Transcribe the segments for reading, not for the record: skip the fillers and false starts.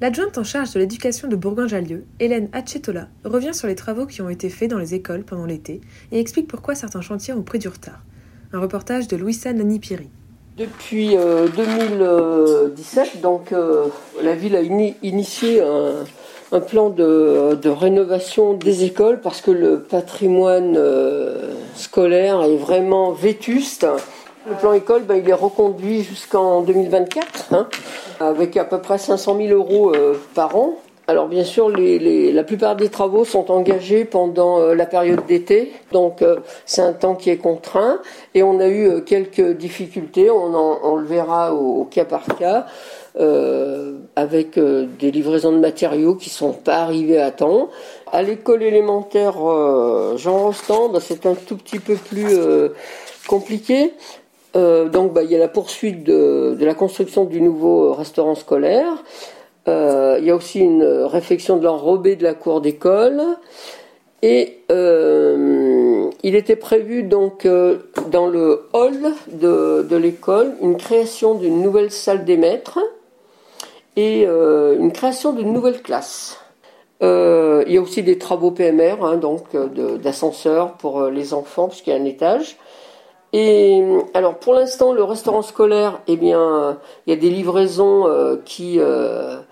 L'adjointe en charge de l'éducation de Bourgoin-Jallieu, Hélène Hacetola, revient sur les travaux qui ont été faits dans les écoles pendant l'été et explique pourquoi certains chantiers ont pris du retard. Un reportage de Louisa Nannipiri. Depuis 2017, la ville a initié un plan de rénovation des écoles parce que le patrimoine scolaire est vraiment vétuste. Le plan école, il est reconduit jusqu'en 2024, avec à peu près 500 000 € par an. Alors bien sûr, la plupart des travaux sont engagés pendant la période d'été, donc c'est un temps qui est contraint. Et on a eu quelques difficultés, on le verra au cas par cas, avec des livraisons de matériaux qui ne sont pas arrivées à temps. À l'école élémentaire Jean Rostand, c'est un tout petit peu plus compliqué. Il y a la poursuite de la construction du nouveau restaurant scolaire. Il y a aussi une réflexion de l'enrobé de la cour d'école. Et il était prévu dans le hall de l'école une création d'une nouvelle salle des maîtres et une création d'une nouvelle classe. Il y a aussi des travaux PMR, d'ascenseur pour les enfants, puisqu'il y a un étage. Et alors pour l'instant le restaurant scolaire, il y a des livraisons qui ont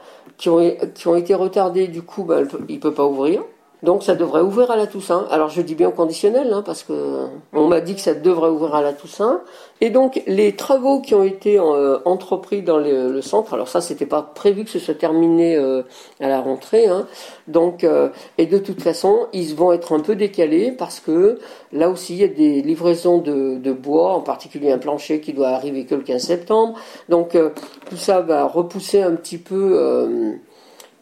été retardées, du coup il peut pas ouvrir. Donc ça devrait ouvrir à la Toussaint. Alors je dis bien au conditionnel parce que on m'a dit que ça devrait ouvrir à la Toussaint. Et donc les travaux qui ont été entrepris dans le centre, alors ça c'était pas prévu que ce soit terminé à la rentrée. Et de toute façon ils vont être un peu décalés parce que là aussi il y a des livraisons de bois, en particulier un plancher qui doit arriver que le 15 septembre. Donc tout ça va repousser un petit peu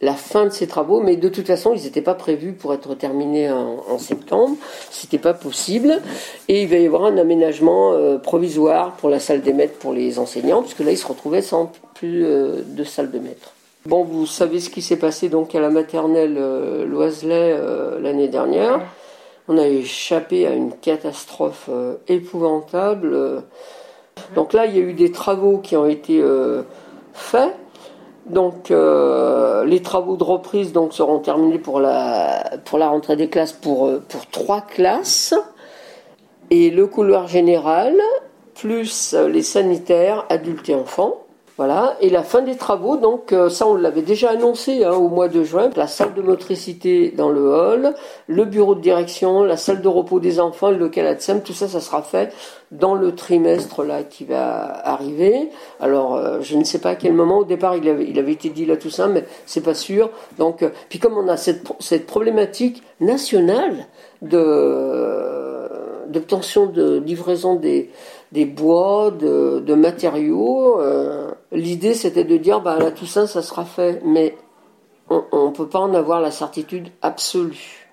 la fin de ces travaux, mais de toute façon, ils n'étaient pas prévus pour être terminés en septembre. C'était pas possible. Et il va y avoir un aménagement provisoire pour la salle des maîtres pour les enseignants, puisque là, ils se retrouvaient sans plus de salle de maîtres. Bon, vous savez ce qui s'est passé à la maternelle Loiselet l'année dernière. On a échappé à une catastrophe épouvantable. Donc là, il y a eu des travaux qui ont été faits. Donc les travaux de reprise seront terminés pour la rentrée des classes pour 3 classes et le couloir général plus les sanitaires adultes et enfants. Voilà, et la fin des travaux, ça on l'avait déjà annoncé au mois de juin, la salle de motricité dans le hall, le bureau de direction, la salle de repos des enfants, le local ATSEM, tout ça sera fait dans le trimestre là qui va arriver. Alors je ne sais pas à quel moment, au départ il avait été dit là tout ça, mais c'est pas sûr. Donc puis comme on a cette problématique nationale d'obtention de livraison des bois, de matériaux. L'idée, c'était de dire, à la Toussaint, ça sera fait. Mais on ne peut pas en avoir la certitude absolue.